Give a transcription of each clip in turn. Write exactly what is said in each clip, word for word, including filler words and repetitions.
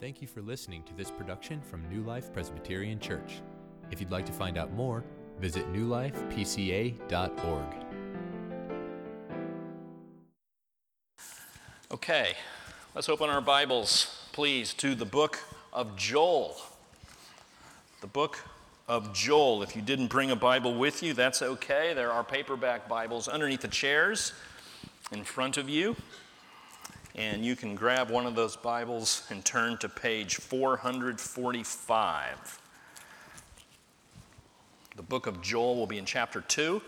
Thank you for listening to this production from New Life Presbyterian Church. If you'd like to find out more, visit new life p c a dot org. Okay, let's open our Bibles, please, to the book of Joel. The book of Joel. If you didn't bring a Bible with you, that's okay. There are paperback Bibles underneath the chairs in front of you. And you can grab one of those Bibles and turn to page four forty-five. The book of Joel will be in chapter two,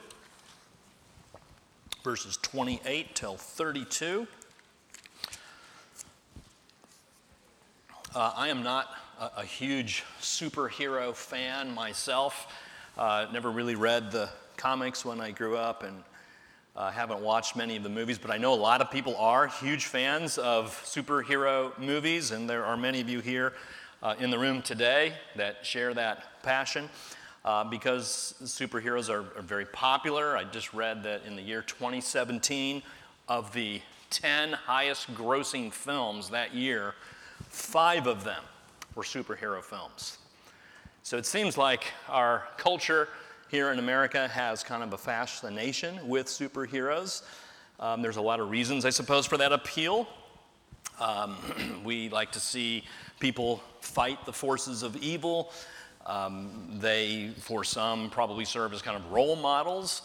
verses twenty-eight till thirty-two. Uh, I am not a, a huge superhero fan myself. Uh, never really read the comics when I grew up, and uh, haven't watched many of the movies, but I know a lot of people are huge fans of superhero movies, and there are many of you here uh, in the room today that share that passion uh, because superheroes are, are very popular. I just read that in the year twenty seventeen, of the ten highest grossing films that year, five of them were superhero films. So it seems like our culture here in America has kind of a fascination with superheroes. Um, there's a lot of reasons, I suppose, for that appeal. Um, we like to see people fight the forces of evil. Um, they, for some, probably serve as kind of role models.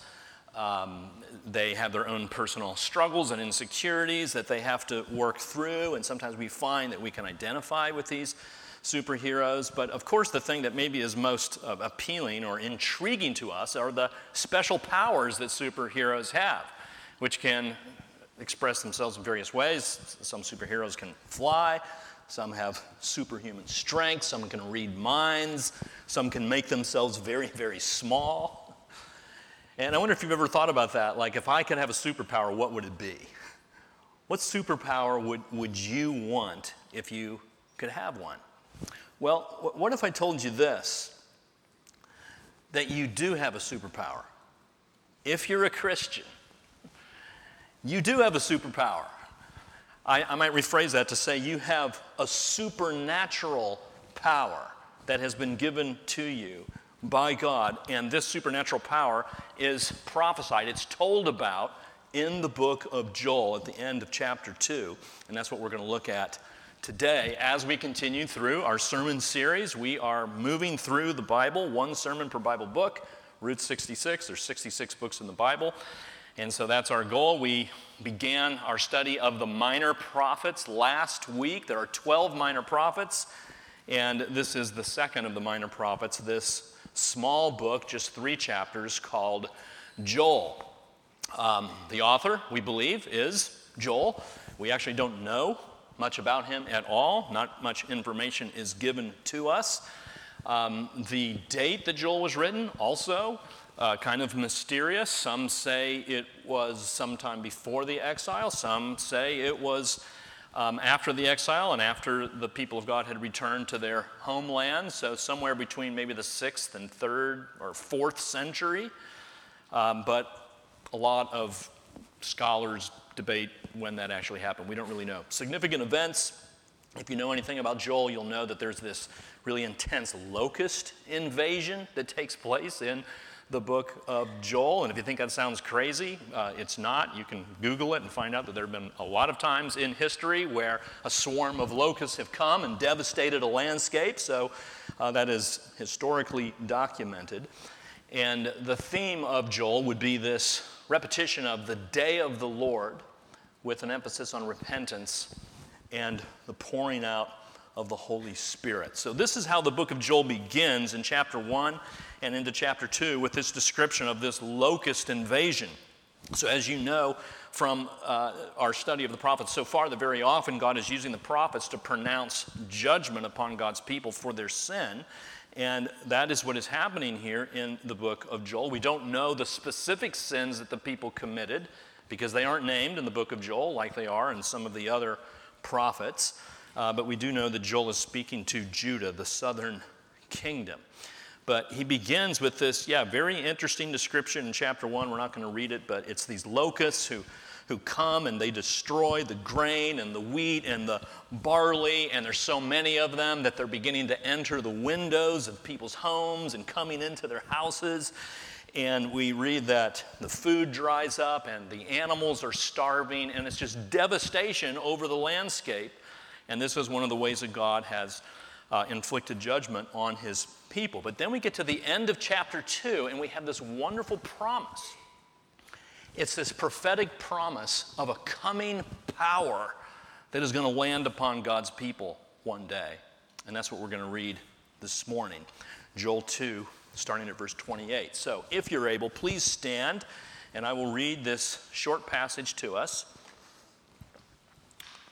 Um, they have their own personal struggles and insecurities that they have to work through, and sometimes we find that we can identify with these superheroes. But of course, the thing that maybe is most uh, appealing or intriguing to us are the special powers that superheroes have, which can express themselves in various ways. Some superheroes can fly, some have superhuman strength, some can read minds, some can make themselves very, very small. And I wonder if you've ever thought about that. Like, if I could have a superpower, what would it be? What superpower would, would you want if you could have one? Well, what if I told you this, that you do have a superpower? If you're a Christian, you do have a superpower. I, I might rephrase that to say you have a supernatural power that has been given to you by God, and this supernatural power is prophesied. It's told about in the book of Joel at the end of chapter two, and that's what we're going to look at today as we continue through our sermon series. We are moving through the Bible, one sermon per Bible book, Route sixty-six. There's sixty-six books in the Bible, and so that's our goal. We began our study of the Minor Prophets last week. There are twelve Minor Prophets, and this is the second of the Minor Prophets, this small book, just three chapters, called Joel. Um, the author, we believe, is Joel. We actually don't know much about him at all. Not much information is given to us. Um, the date that Joel was written, also uh, kind of mysterious. Some say it was sometime before the exile. Some say it was Um, after the exile and after the people of God had returned to their homeland, so somewhere between maybe the sixth and third or fourth century. Um, but a lot of scholars debate when that actually happened. We don't really know. Significant events. If you know anything about Joel, you'll know that there's this really intense locust invasion that takes place in the book of Joel. And if you think that sounds crazy, uh, it's not. You can Google it and find out that there have been a lot of times in history where a swarm of locusts have come and devastated a landscape. So uh, that is historically documented. And the theme of Joel would be this repetition of the day of the Lord with an emphasis on repentance and the pouring out of the Holy Spirit. So this is how the book of Joel begins in chapter one and into chapter two with this description of this locust invasion. So as you know from uh, our study of the prophets so far, that very often God is using the prophets to pronounce judgment upon God's people for their sin. And that is what is happening here in the book of Joel. We don't know the specific sins that the people committed because they aren't named in the book of Joel like they are in some of the other prophets. Uh, but we do know that Joel is speaking to Judah, the southern kingdom. But he begins with this, yeah, very interesting description in chapter one. We're not going to read it, but it's these locusts who who come and they destroy the grain and the wheat and the barley, and there's so many of them that they're beginning to enter the windows of people's homes and coming into their houses. And we read that the food dries up and the animals are starving, and it's just devastation over the landscape. And this is one of the ways that God has Uh, inflicted judgment on his people. But then we get to the end of chapter two, and we have this wonderful promise. It's this prophetic promise of a coming power that is going to land upon God's people one day. And that's what we're going to read this morning. Joel two, starting at verse twenty-eight. So if you're able, please stand, and I will read this short passage to us.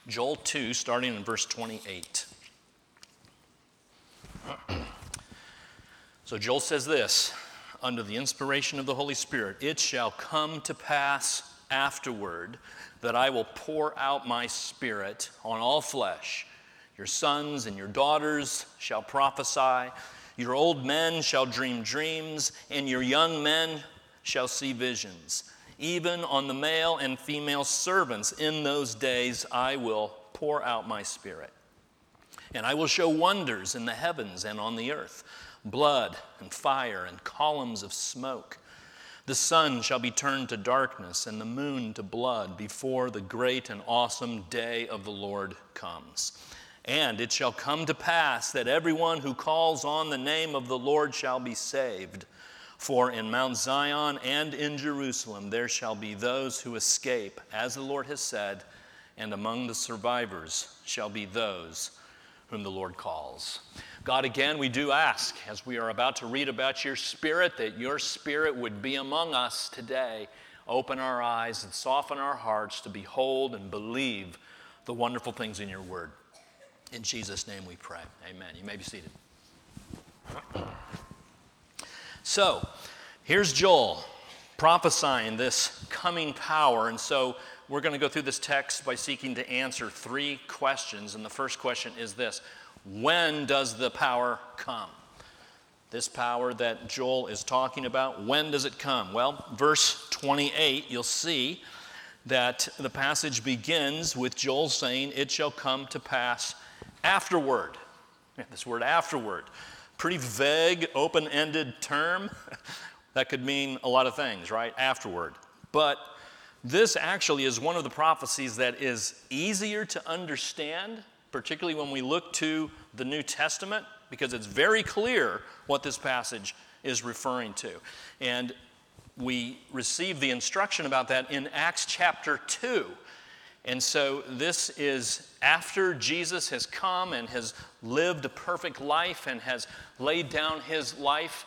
Joel two, starting in verse twenty-eight. So Joel says this, under the inspiration of the Holy Spirit, it shall come to pass afterward that I will pour out my spirit on all flesh. Your sons and your daughters shall prophesy, your old men shall dream dreams, and your young men shall see visions. Even on the male and female servants in those days I will pour out my spirit. And I will show wonders in the heavens and on the earth, blood and fire and columns of smoke. The sun shall be turned to darkness and the moon to blood before the great and awesome day of the Lord comes. And it shall come to pass that everyone who calls on the name of the Lord shall be saved. For in Mount Zion and in Jerusalem there shall be those who escape, as the Lord has said, and among the survivors shall be those whom the Lord calls. God, again, we do ask, as we are about to read about your Spirit, that your Spirit would be among us today. Open our eyes and soften our hearts to behold and believe the wonderful things in your word. In Jesus' name we pray. Amen. You may be seated. So, here's Joel prophesying this coming power, and so we're going to go through this text by seeking to answer three questions. And the first question is this: when does the power come? This power that Joel is talking about, when does it come? Well, verse twenty-eight, you'll see that the passage begins with Joel saying, it shall come to pass afterward. Yeah, this word afterward, pretty vague, open-ended term. That could mean a lot of things, right? Afterward. But this actually is one of the prophecies that is easier to understand, particularly when we look to the New Testament, because it's very clear what this passage is referring to. And we receive the instruction about that in Acts chapter two. And so this is after Jesus has come and has lived a perfect life and has laid down his life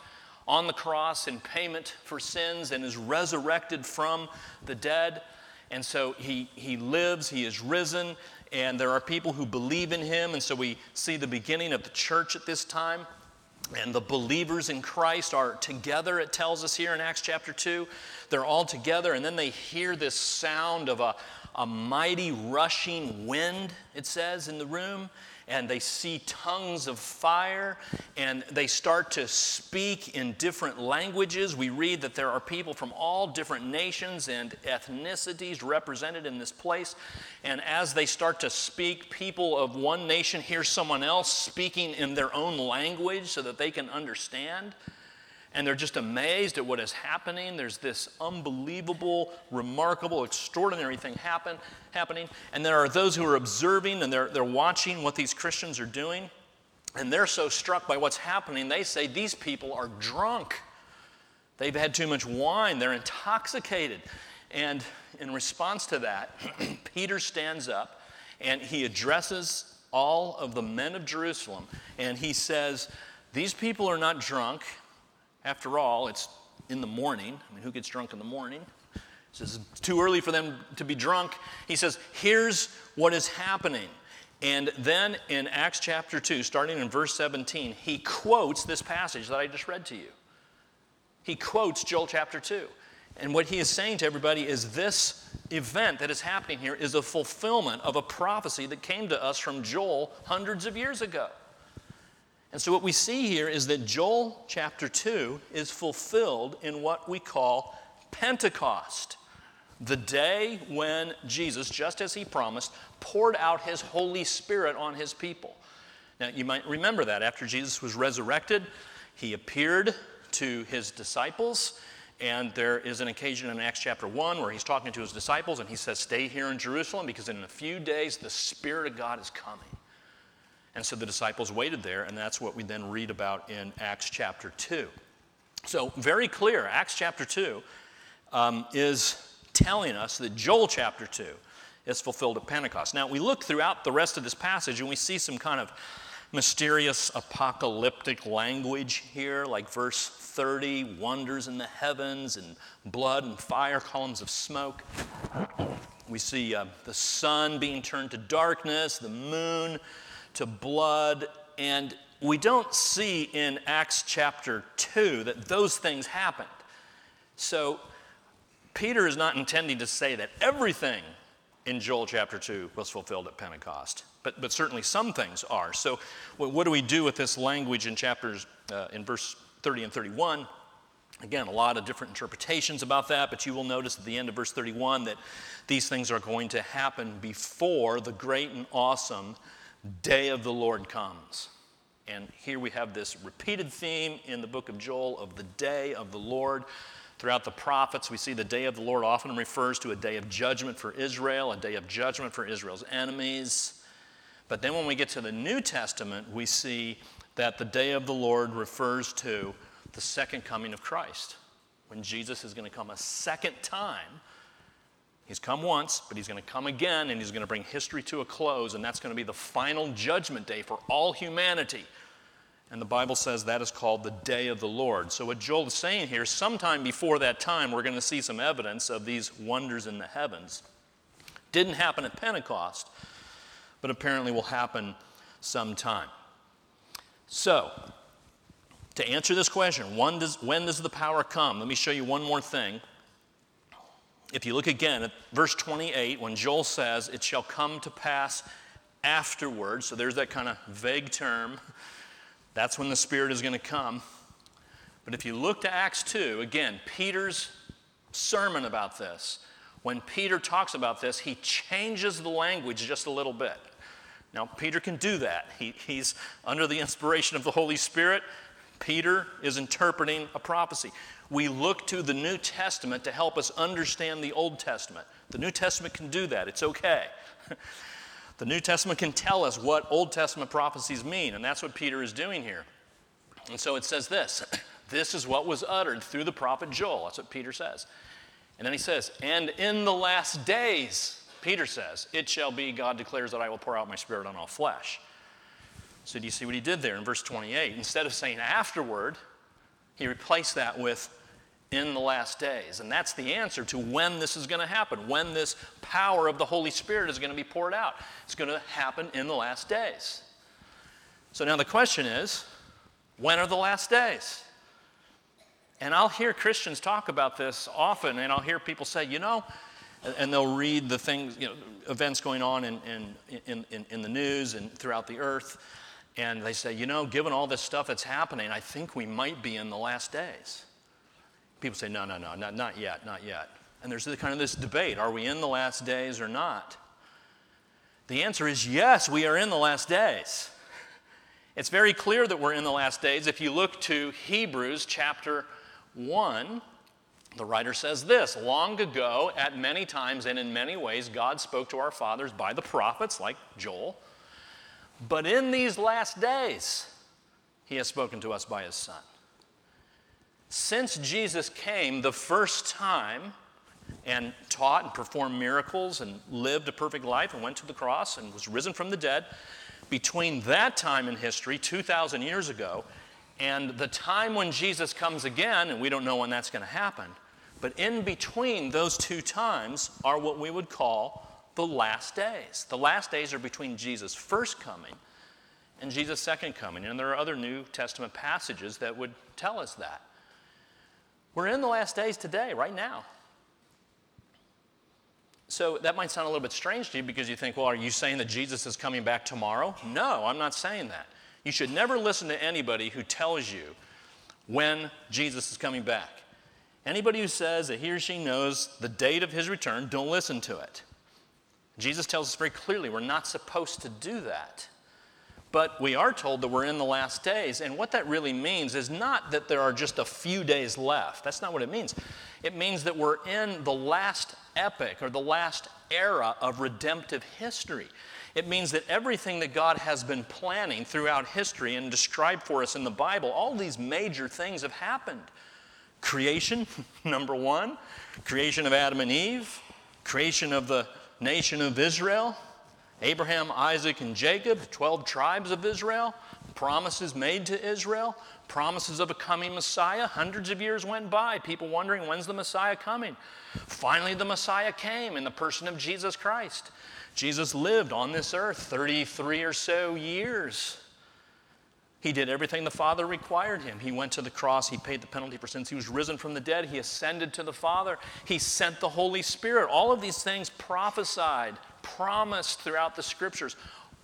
on the cross in payment for sins and is resurrected from the dead. And so he, he lives, he is risen, and there are people who believe in him. And so we see the beginning of the church at this time. And the believers in Christ are together, it tells us here in Acts chapter two. They're all together, and then they hear this sound of a, a mighty rushing wind, it says, in the room. And they see tongues of fire, and they start to speak in different languages. We read that there are people from all different nations and ethnicities represented in this place. And as they start to speak, people of one nation hear someone else speaking in their own language so that they can understand. And they're just amazed at what is happening. There's this unbelievable, remarkable, extraordinary thing happen, happening. And there are those who are observing, and they're, they're watching what these Christians are doing. And they're so struck by what's happening, they say, these people are drunk. They've had too much wine. They're intoxicated. And in response to that, Peter stands up, and he addresses all of the men of Jerusalem. And he says, these people are not drunk. After all, it's in the morning. I mean, who gets drunk in the morning? He says it's too early for them to be drunk. He says, here's what is happening. And then in Acts chapter two, starting in verse seventeen, he quotes this passage that I just read to you. He quotes Joel chapter two. And what he is saying to everybody is this event that is happening here is a fulfillment of a prophecy that came to us from Joel hundreds of years ago. And so what we see here is that Joel chapter two is fulfilled in what we call Pentecost. the day when Jesus, just as he promised, poured out his Holy Spirit on his people. Now, you might remember that after Jesus was resurrected, he appeared to his disciples, and there is an occasion in Acts chapter one where he's talking to his disciples, and he says, stay here in Jerusalem, because in a few days the Spirit of God is coming. And so the disciples waited there, and that's what we then read about in Acts chapter two. So very clear, Acts chapter two um, is telling us that Joel chapter two is fulfilled at Pentecost. Now, we look throughout the rest of this passage, and we see some kind of mysterious apocalyptic language here, like verse thirty, wonders in the heavens and blood and fire, columns of smoke. We see uh, the sun being turned to darkness, the moon to blood, and we don't see in Acts chapter two that those things happened. So Peter is not intending to say that everything in Joel chapter two was fulfilled at Pentecost. But, but certainly some things are. So what, what do we do with this language in chapters, uh, in verse thirty and thirty-one? Again, a lot of different interpretations about that, but you will notice at the end of verse thirty-one that these things are going to happen before the great and awesome day of the Lord comes. And here we have this repeated theme in the book of Joel of the day of the Lord. Throughout the prophets, we see the day of the Lord often refers to a day of judgment for Israel, a day of judgment for Israel's enemies. But then when we get to the New Testament, we see that the day of the Lord refers to the second coming of Christ, when Jesus is going to come a second time. He's come once, but he's going to come again, and he's going to bring history to a close, and that's going to be the final judgment day for all humanity. And the Bible says that is called the day of the Lord. So what Joel is saying here, sometime before that time, we're going to see some evidence of these wonders in the heavens. Didn't happen at Pentecost, but apparently will happen sometime. So, to answer this question, when does, when does the power come? Let me show you one more thing. If you look again at verse twenty-eight, when Joel says, it shall come to pass afterwards, so there's that kind of vague term, that's when the Spirit is going to come. But if you look to Acts two, again, Peter's sermon about this, when Peter talks about this, he changes the language just a little bit. Now, Peter can do that. He, he's under the inspiration of the Holy Spirit. Peter is interpreting a prophecy. We look to the New Testament to help us understand the Old Testament. The New Testament can do that. It's okay. The New Testament can tell us what Old Testament prophecies mean, and that's what Peter is doing here. And so it says this. This is what was uttered through the prophet Joel. That's what Peter says. And then he says, and in the last days, Peter says, it shall be, God declares, that I will pour out my Spirit on all flesh. So do you see what he did there in verse twenty-eight? Instead of saying afterward, he replaced that with in the last days. And that's the answer to when this is going to happen, when this power of the Holy Spirit is going to be poured out. It's going to happen in the last days. So now the question is, when are the last days? And I'll hear Christians talk about this often, and I'll hear people say, you know, and they'll read the things, you know, events going on in, in, in, in the news and throughout the earth, and they say, you know, given all this stuff that's happening, I think we might be in the last days. People say, no, no, no, not, not yet, not yet. And there's kind of this debate, are we in the last days or not? The answer is yes, we are in the last days. It's very clear that we're in the last days. If you look to Hebrews chapter one, the writer says this, long ago, at many times and in many ways, God spoke to our fathers by the prophets, like Joel. But in these last days, he has spoken to us by his Son. Since Jesus came the first time and taught and performed miracles and lived a perfect life and went to the cross and was risen from the dead, between that time in history, two thousand years ago, and the time when Jesus comes again, and we don't know when that's going to happen, but in between those two times are what we would call the last days. The last days are between Jesus' first coming and Jesus' second coming. And there are other New Testament passages that would tell us that. We're in the last days today, right now. So that might sound a little bit strange to you because you think, well, are you saying that Jesus is coming back tomorrow? No, I'm not saying that. You should never listen to anybody who tells you when Jesus is coming back. Anybody who says that he or she knows the date of his return, don't listen to it. Jesus tells us very clearly we're not supposed to do that. But we are told that we're in the last days, and what that really means is not that there are just a few days left. That's not what it means. It means that we're in the last epoch or the last era of redemptive history. It means that everything that God has been planning throughout history and described for us in the Bible, all these major things have happened. Creation, number one, creation of Adam and Eve, creation of the nation of Israel, Abraham, Isaac, and Jacob, twelve tribes of Israel, promises made to Israel, promises of a coming Messiah. Hundreds of years went by, people wondering, when's the Messiah coming? Finally, the Messiah came in the person of Jesus Christ. Jesus lived on this earth thirty-three or so years. He did everything the Father required him. He went to the cross. He paid the penalty for sins. He was risen from the dead. He ascended to the Father. He sent the Holy Spirit. All of these things prophesied, promised throughout the Scriptures.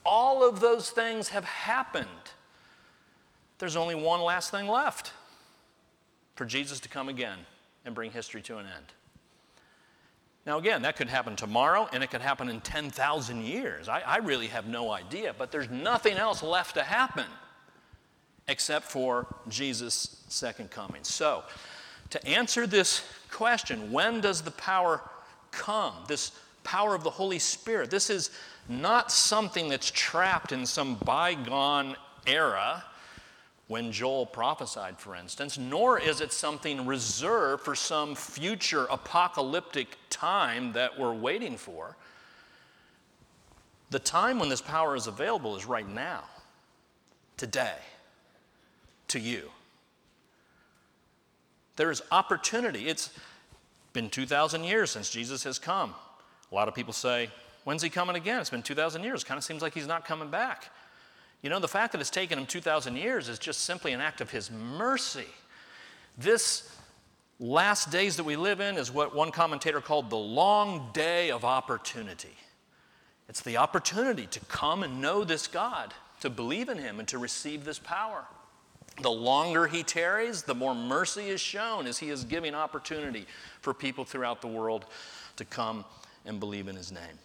All of those things have happened. There's only one last thing left, for Jesus to come again and bring history to an end. Now again, that could happen tomorrow, and it could happen in ten thousand years. I, I really have no idea, but there's nothing else left to happen except for Jesus' second coming. So, to answer this question, when does the power come? This power of the Holy Spirit. This is not something that's trapped in some bygone era when Joel prophesied, for instance, nor is it something reserved for some future apocalyptic time that we're waiting for. The time when this power is available is right now, today, to you. There is opportunity. It's been two thousand years since Jesus has come. A lot of people say, when's he coming again? It's been two thousand years. It kind of seems like he's not coming back. You know, the fact that it's taken him two thousand years is just simply an act of his mercy. This last days that we live in is what one commentator called the long day of opportunity. It's the opportunity to come and know this God, to believe in him, and to receive this power. The longer he tarries, the more mercy is shown as he is giving opportunity for people throughout the world to come and believe in his name.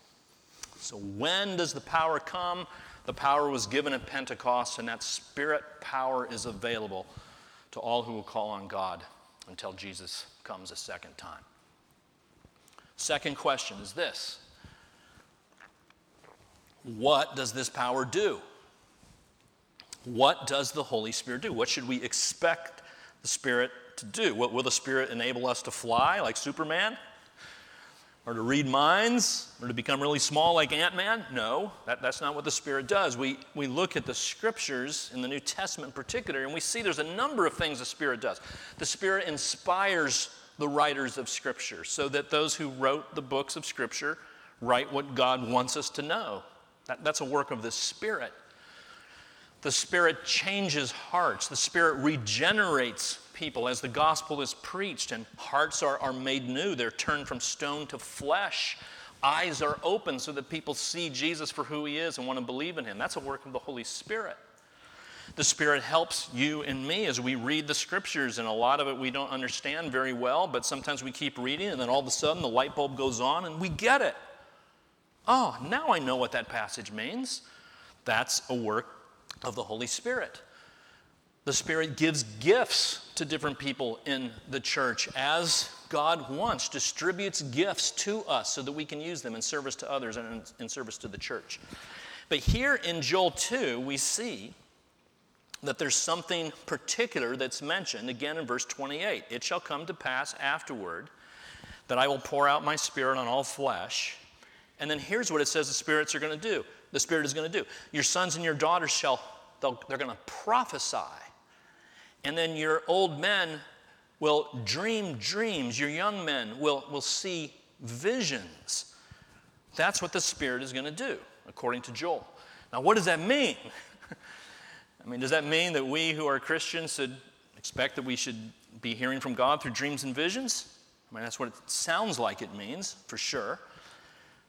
So when does the power come? The power was given at Pentecost, and that Spirit power is available to all who will call on God until Jesus comes a second time. Second question is this: what does this power do? What does the Holy Spirit do? What should we expect the Spirit to do? What, will the Spirit enable us to fly like Superman? Or to read minds, or to become really small like Ant-Man? No, that, that's not what the Spirit does. We, we look at the Scriptures in the New Testament in particular, and we see there's a number of things the Spirit does. The Spirit inspires the writers of Scripture so that those who wrote the books of Scripture write what God wants us to know. That, that's a work of the Spirit. The Spirit changes hearts. The Spirit regenerates people as the gospel is preached and hearts are, are made new. They're turned from stone to flesh. Eyes are opened so that people see Jesus for who he is and want to believe in him. That's a work of the Holy Spirit. The Spirit helps you and me as we read the Scriptures, and a lot of it we don't understand very well, but sometimes we keep reading and then all of a sudden the light bulb goes on and we get it. Oh, now I know what that passage means. That's a work of the Holy Spirit. The Spirit gives gifts to different people in the church as God wants, distributes gifts to us so that we can use them in service to others and in service to the church. But here in Joel two, we see that there's something particular that's mentioned again in verse twenty-eight. It shall come to pass afterward that I will pour out my Spirit on all flesh. And then here's what it says the spirits are going to do. The Spirit is going to do. Your sons and your daughters shall, they're going to prophesy. And then your old men will dream dreams. Your young men will, will see visions. That's what the Spirit is going to do, according to Joel. Now, what does that mean? I mean, does that mean that we who are Christians should expect that we should be hearing from God through dreams and visions? I mean, that's what it sounds like it means, for sure.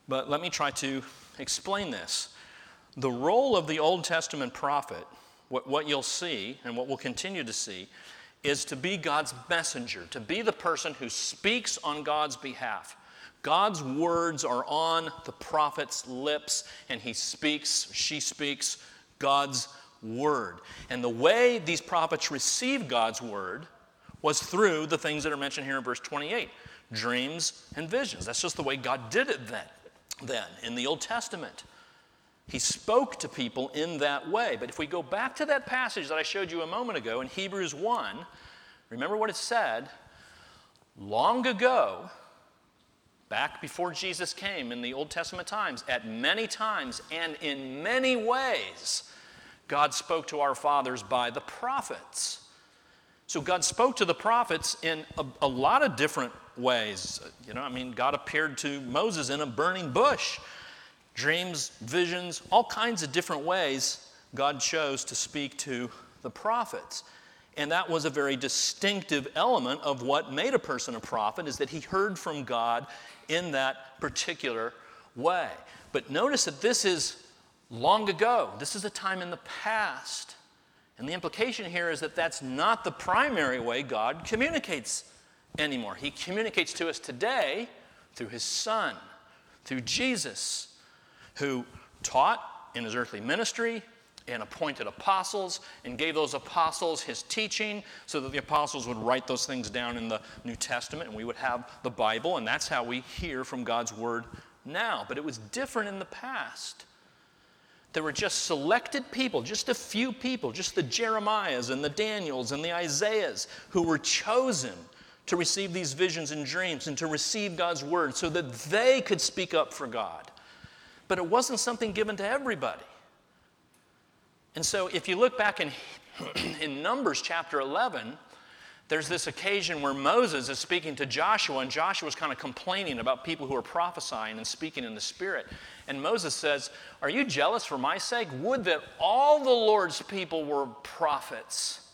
But let me try to explain this. The role of the Old Testament prophet, what, what you'll see and what we'll continue to see, is to be God's messenger, to be the person who speaks on God's behalf. God's words are on the prophet's lips, and he speaks, she speaks God's word. And the way these prophets received God's word was through the things that are mentioned here in verse twenty-eight, dreams and visions. That's just the way God did it then, then in the Old Testament. He spoke to people in that way. But if we go back to that passage that I showed you a moment ago in Hebrews one, remember what it said? Long ago, back before Jesus came in the Old Testament times, at many times and in many ways, God spoke to our fathers by the prophets. So God spoke to the prophets in a, a lot of different ways. You know, I mean, God appeared to Moses in a burning bush. Dreams, visions, all kinds of different ways God chose to speak to the prophets. And that was a very distinctive element of what made a person a prophet, is that he heard from God in that particular way. But notice that this is long ago. This is a time in the past. And the implication here is that that's not the primary way God communicates anymore. He communicates to us today through his Son, through Jesus, who taught in his earthly ministry and appointed apostles and gave those apostles his teaching so that the apostles would write those things down in the New Testament and we would have the Bible, and that's how we hear from God's word now. But it was different in the past. There were just selected people, just a few people, just the Jeremiahs and the Daniels and the Isaiahs who were chosen to receive these visions and dreams and to receive God's word so that they could speak up for God. But it wasn't something given to everybody. And so if you look back in, in Numbers chapter eleven, there's this occasion where Moses is speaking to Joshua, and Joshua's kind of complaining about people who are prophesying and speaking in the Spirit. And Moses says, "Are you jealous for my sake? Would that all the Lord's people were prophets,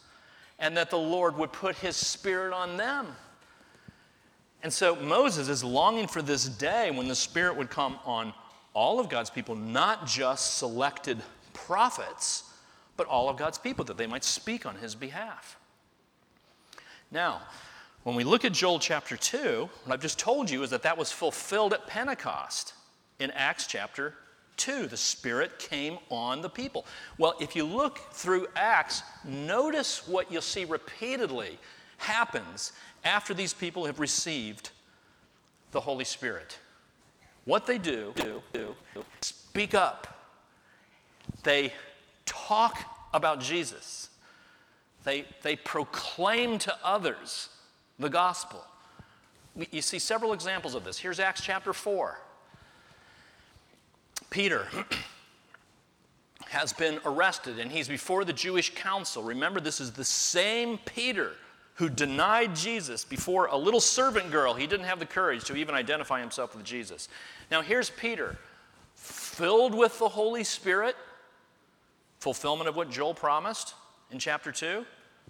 and that the Lord would put his Spirit on them." And so Moses is longing for this day when the Spirit would come on all of God's people, not just selected prophets, but all of God's people, that they might speak on his behalf. Now, when we look at Joel chapter two, what I've just told you is that that was fulfilled at Pentecost in Acts chapter two. The Spirit came on the people. Well, if you look through Acts, notice what you'll see repeatedly happens after these people have received the Holy Spirit. What they do, do, do, speak up. They talk about Jesus. They, they proclaim to others the gospel. You see several examples of this. Here's Acts chapter four. Peter has been arrested, and he's before the Jewish council. Remember, this is the same Peter who denied Jesus before a little servant girl. He didn't have the courage to even identify himself with Jesus. Now here's Peter, filled with the Holy Spirit, fulfillment of what Joel promised in chapter two,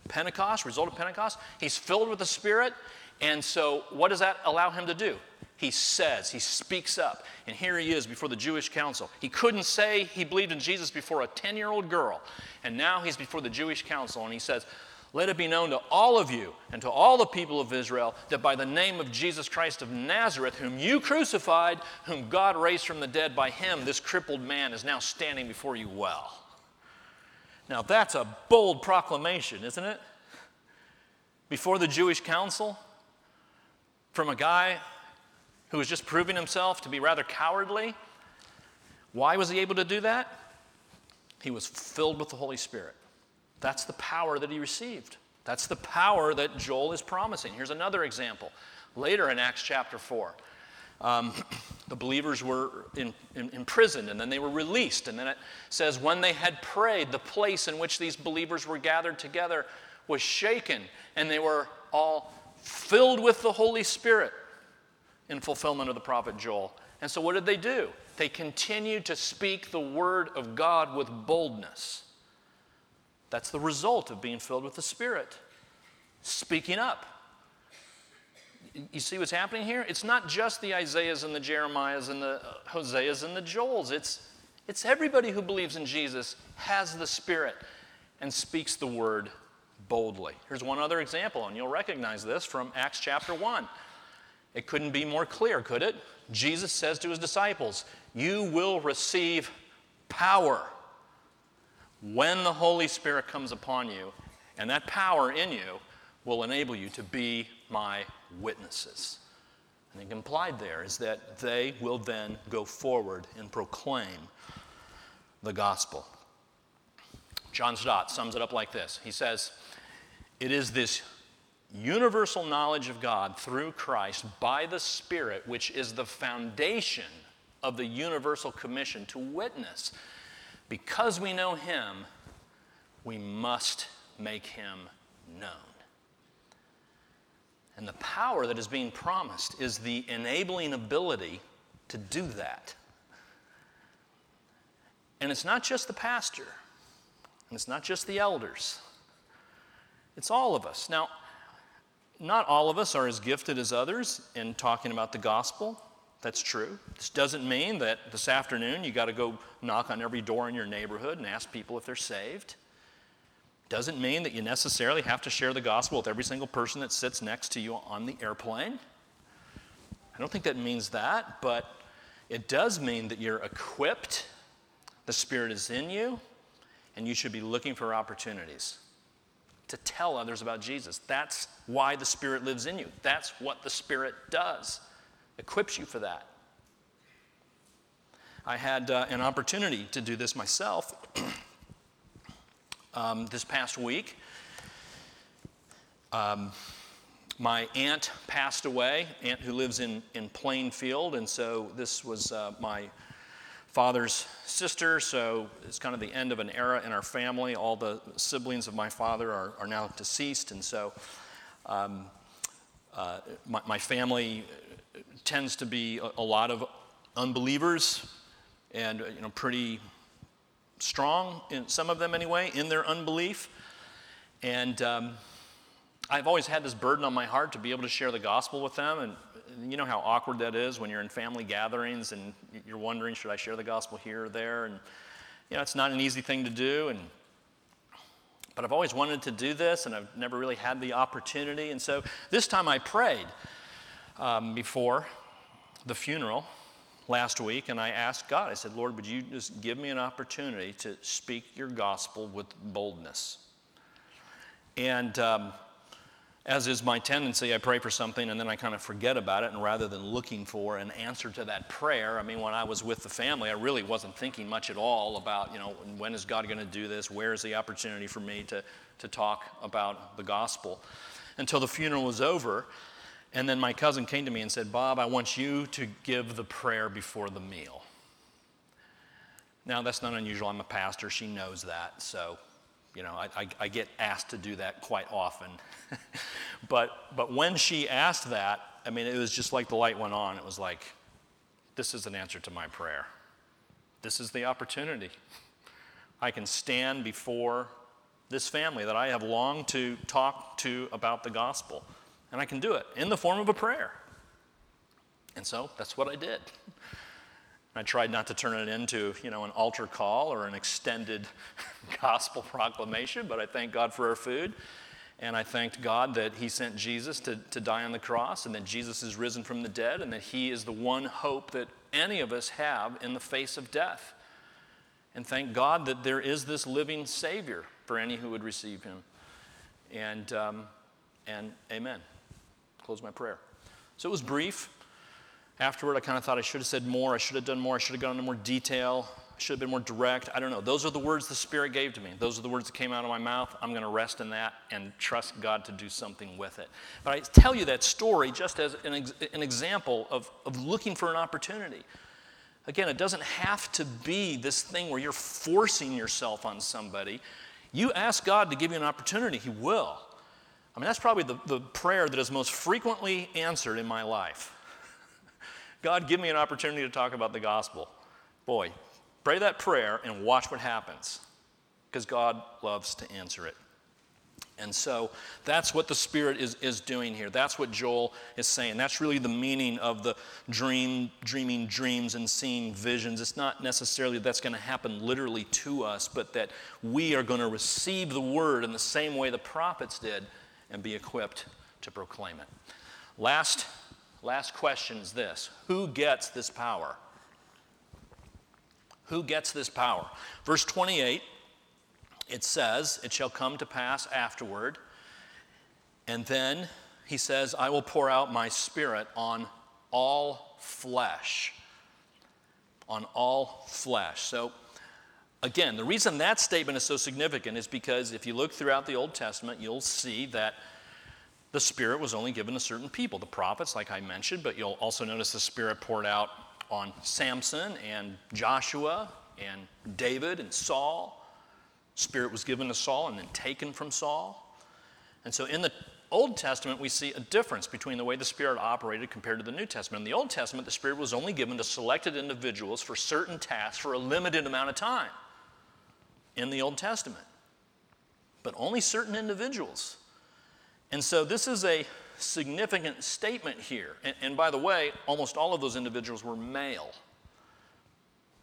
Pentecost, result of Pentecost. He's filled with the Spirit, and so what does that allow him to do? He says, he speaks up, and here he is before the Jewish council. He couldn't say he believed in Jesus before a ten-year-old girl, and now he's before the Jewish council, and he says, "Let it be known to all of you and to all the people of Israel that by the name of Jesus Christ of Nazareth, whom you crucified, whom God raised from the dead, by him this crippled man is now standing before you well." Now that's a bold proclamation, isn't it? Before the Jewish council, from a guy who was just proving himself to be rather cowardly. Why was he able to do that? He was filled with the Holy Spirit. That's the power that he received. That's the power that Joel is promising. Here's another example. Later in Acts chapter four, um, the believers were in, in, imprisoned, and then they were released. And then it says, when they had prayed, the place in which these believers were gathered together was shaken, and they were all filled with the Holy Spirit in fulfillment of the prophet Joel. And so what did they do? They continued to speak the word of God with boldness. That's the result of being filled with the Spirit. Speaking up. You see what's happening here? It's not just the Isaiahs and the Jeremiahs and the Hoseas and the Joels. It's, it's everybody who believes in Jesus has the Spirit and speaks the word boldly. Here's one other example, and you'll recognize this from Acts chapter one. It couldn't be more clear, could it? Jesus says to his disciples, "You will receive power when the Holy Spirit comes upon you, and that power in you will enable you to be my witnesses." I think implied there is that they will then go forward and proclaim the gospel. John Stott sums it up like this. He says, "It is this universal knowledge of God through Christ by the Spirit, which is the foundation of the universal commission to witness. Because we know him, we must make him known." And the power that is being promised is the enabling ability to do that. And it's not just the pastor, and it's not just the elders. It's all of us. Now, not all of us are as gifted as others in talking about the gospel. That's true. This doesn't mean that this afternoon you got to go knock on every door in your neighborhood and ask people if they're saved. Doesn't mean that you necessarily have to share the gospel with every single person that sits next to you on the airplane. I don't think that means that, but it does mean that you're equipped, the Spirit is in you, and you should be looking for opportunities to tell others about Jesus. That's why the Spirit lives in you. That's what the Spirit does. Equips you for that. I had uh, an opportunity to do this myself um, this past week. Um, my aunt passed away, aunt who lives in, in Plainfield, and so this was uh, my father's sister, so it's kind of the end of an era in our family. All the siblings of my father are, are now deceased, and so um, uh, my, my family tends to be a, a lot of unbelievers, and you know, pretty strong, in some of them anyway, in their unbelief. And um, I've always had this burden on my heart to be able to share the gospel with them, and you know how awkward that is when you're in family gatherings and you're wondering, should I share the gospel here or there? And you know, it's not an easy thing to do. And but I've always wanted to do this, and I've never really had the opportunity. And so this time I prayed um, before the funeral last week, and I asked God, I said, "Lord, would you just give me an opportunity to speak your gospel with boldness?" And um, as is my tendency, I pray for something and then I kind of forget about it, and rather than looking for an answer to that prayer, I mean, when I was with the family, I really wasn't thinking much at all about, you know, when is God going to do this? Where is the opportunity for me to, to talk about the gospel? Until the funeral was over, and then my cousin came to me and said, "Bob, I want you to give the prayer before the meal." Now, that's not unusual. I'm a pastor. She knows that, so... You know, I, I, I get asked to do that quite often. but but when she asked that, I mean, it was just like the light went on. It was like, this is an answer to my prayer. This is the opportunity. I can stand before this family that I have longed to talk to about the gospel. And I can do it in the form of a prayer. And so that's what I did. I tried not to turn it into, you know, an altar call or an extended gospel proclamation, but I thank God for our food. And I thanked God that he sent Jesus to, to die on the cross, and that Jesus is risen from the dead, and that he is the one hope that any of us have in the face of death. And thank God that there is this living Savior for any who would receive him. And, um, and amen. Close my prayer. So it was brief. Afterward, I kind of thought I should have said more, I should have done more, I should have gone into more detail, I should have been more direct. I don't know. Those are the words the Spirit gave to me. Those are the words that came out of my mouth. I'm going to rest in that and trust God to do something with it. But I tell you that story just as an, ex- an example of, of looking for an opportunity. Again, it doesn't have to be this thing where you're forcing yourself on somebody. You ask God to give you an opportunity, he will. I mean, that's probably the, the prayer that is most frequently answered in my life. God, give me an opportunity to talk about the gospel. Boy, pray that prayer and watch what happens, because God loves to answer it. And so that's what the Spirit is, is doing here. That's what Joel is saying. That's really the meaning of the dream, dreaming dreams and seeing visions. It's not necessarily that that's going to happen literally to us, but that we are going to receive the word in the same way the prophets did and be equipped to proclaim it. Last, last question is this. Who gets this power? Who gets this power? Verse twenty-eight. It says, it shall come to pass afterward. And then he says, I will pour out my Spirit on all flesh. On all flesh. So, again, the reason that statement is so significant is because if you look throughout the Old Testament, you'll see that the Spirit was only given to certain people. The prophets, like I mentioned, but you'll also notice the Spirit poured out on Samson and Joshua and David and Saul. Spirit was given to Saul and then taken from Saul. And so in the Old Testament, we see a difference between the way the Spirit operated compared to the New Testament. In the Old Testament, the Spirit was only given to selected individuals for certain tasks for a limited amount of time in the Old Testament, but only certain individuals. And so this is a significant statement here. And, and by the way, almost all of those individuals were male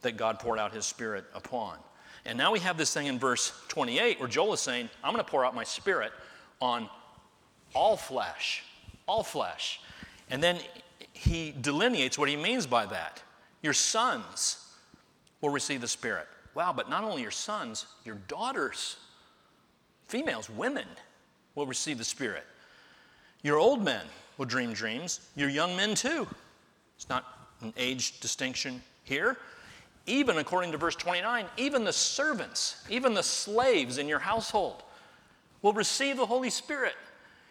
that God poured out his Spirit upon. And now we have this thing in verse twenty-eight where Joel is saying, I'm going to pour out my Spirit on all flesh, all flesh. And then he delineates what he means by that. Your sons will receive the Spirit. Wow, but not only your sons, your daughters, females, women will receive the Spirit. Your old men will dream dreams. Your young men too. It's not an age distinction here. Even, according to verse twenty-nine, even the servants, even the slaves in your household will receive the Holy Spirit.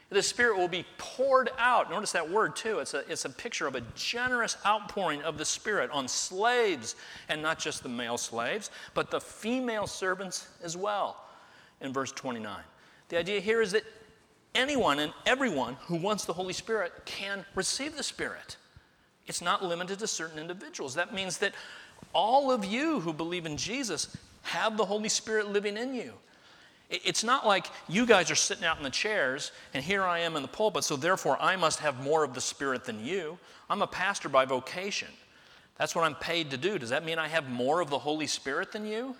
The Spirit will be poured out. Notice that word, too. It's a, it's a picture of a generous outpouring of the Spirit on slaves, and not just the male slaves, but the female servants as well, in verse twenty-nine. The idea here is that anyone and everyone who wants the Holy Spirit can receive the Spirit. It's not limited to certain individuals. That means that all of you who believe in Jesus have the Holy Spirit living in you. It's not like you guys are sitting out in the chairs and here I am in the pulpit, so therefore I must have more of the Spirit than you. I'm a pastor by vocation. That's what I'm paid to do. Does that mean I have more of the Holy Spirit than you?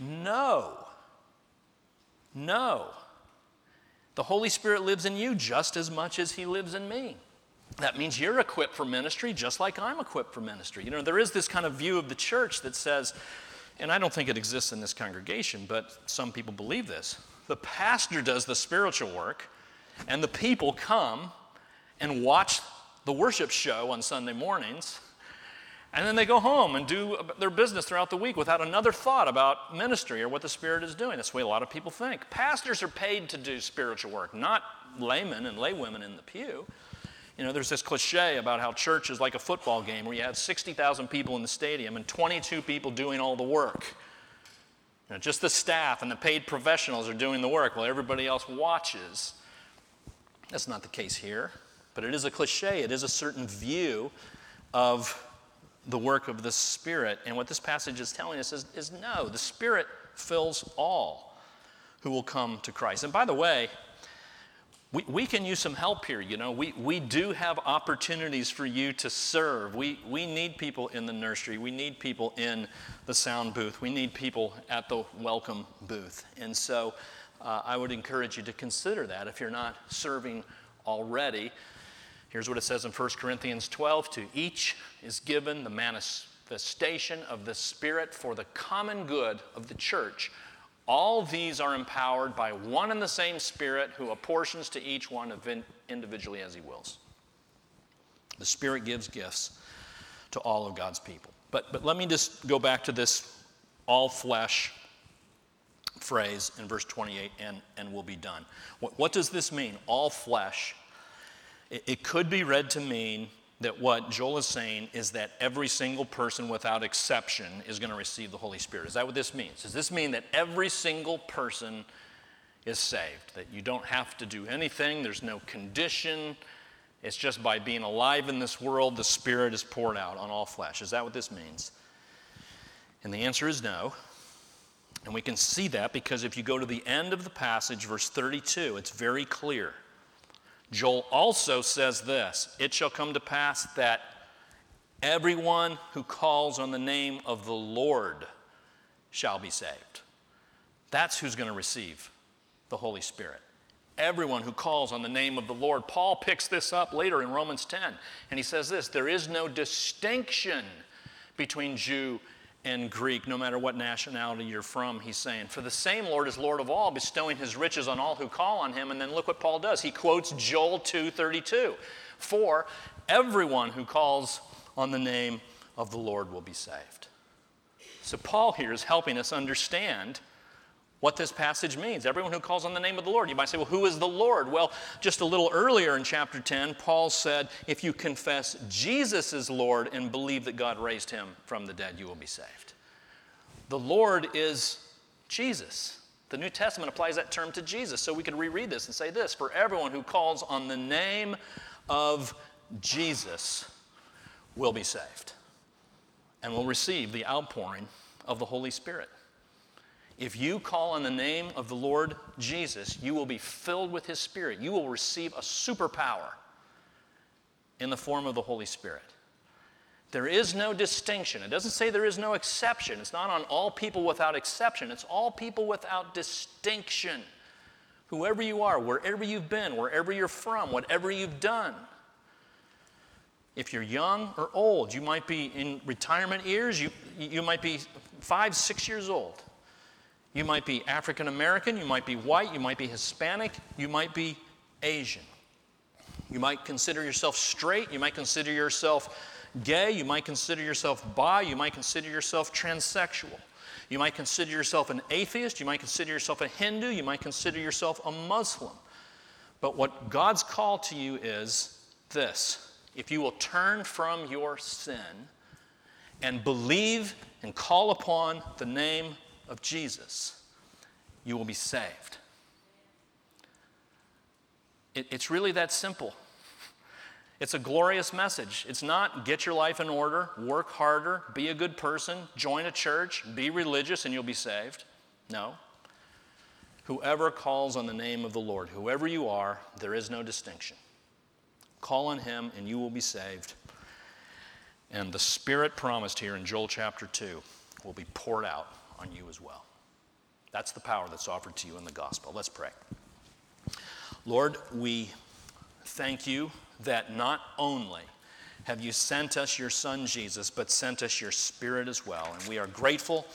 No. No. The Holy Spirit lives in you just as much as he lives in me. That means you're equipped for ministry just like I'm equipped for ministry. You know, there is this kind of view of the church that says, and I don't think it exists in this congregation, but some people believe this, the pastor does the spiritual work, and the people come and watch the worship show on Sunday mornings, and then they go home and do their business throughout the week without another thought about ministry or what the Spirit is doing. That's the way a lot of people think. Pastors are paid to do spiritual work, not laymen and laywomen in the pew. You know, there's this cliche about how church is like a football game where you have sixty thousand people in the stadium and twenty-two people doing all the work. You know, just the staff and the paid professionals are doing the work while everybody else watches. That's not the case here, but it is a cliche. It is a certain view of the work of the Spirit. And what this passage is telling us is, is no, the Spirit fills all who will come to Christ. And by the way, We we can use some help here, you know. We we do have opportunities for you to serve. We we need people in the nursery. We need people in the sound booth. We need people at the welcome booth. And so uh, I would encourage you to consider that if you're not serving already. Here's what it says in First Corinthians twelve. To each is given the manifestation of the Spirit for the common good of the church. All these are empowered by one and the same Spirit who apportions to each one individually as he wills. The Spirit gives gifts to all of God's people. But, but let me just go back to this all flesh phrase in verse twenty-eight and, and we'll be done. What, what does this mean, all flesh? It, it could be read to mean that what Joel is saying is that every single person without exception is going to receive the Holy Spirit. Is that what this means? Does this mean that every single person is saved? That you don't have to do anything, there's no condition, it's just by being alive in this world, the Spirit is poured out on all flesh. Is that what this means? And the answer is no. And we can see that because if you go to the end of the passage, verse thirty-two, it's very clear. Joel also says this, "It shall come to pass that everyone who calls on the name of the Lord shall be saved." That's who's going to receive the Holy Spirit. Everyone who calls on the name of the Lord. Paul picks this up later in Romans ten, and he says this, "There is no distinction between Jew and Greek, no matter what nationality you're from," he's saying. "For the same Lord is Lord of all, bestowing his riches on all who call on him." And then look what Paul does. He quotes Joel two thirty-two. "For everyone who calls on the name of the Lord will be saved." So Paul here is helping us understand what this passage means. Everyone who calls on the name of the Lord. You might say, well, who is the Lord? Well, just a little earlier in chapter ten, Paul said, if you confess Jesus is Lord and believe that God raised him from the dead, you will be saved. The Lord is Jesus. The New Testament applies that term to Jesus. So we could reread this and say this, "For everyone who calls on the name of Jesus will be saved and will receive the outpouring of the Holy Spirit." If you call on the name of the Lord Jesus, you will be filled with his Spirit. You will receive a superpower in the form of the Holy Spirit. There is no distinction. It doesn't say there is no exception. It's not on all people without exception. It's all people without distinction. Whoever you are, wherever you've been, wherever you're from, whatever you've done. If you're young or old, you might be in retirement years. You, you might be five, six years old. You might be African American, you might be white, you might be Hispanic, you might be Asian. You might consider yourself straight, you might consider yourself gay, you might consider yourself bi, you might consider yourself transsexual. You might consider yourself an atheist, you might consider yourself a Hindu, you might consider yourself a Muslim. But what God's call to you is this: if you will turn from your sin and believe and call upon the name of God, of Jesus, you will be saved. It, it's really that simple. It's a glorious message. It's not get your life in order, work harder, be a good person, join a church, be religious, and you'll be saved. No. Whoever calls on the name of the Lord, whoever you are, there is no distinction. Call on him and you will be saved. And the Spirit promised here in Joel chapter two will be poured out on you as well. That's the power that's offered to you in the gospel. Let's pray. Lord, we thank you that not only have you sent us your Son Jesus, but sent us your Spirit as well. And we are grateful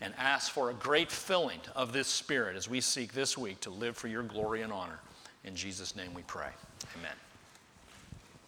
and ask for a great filling of this Spirit as we seek this week to live for your glory and honor. In Jesus' name we pray. Amen.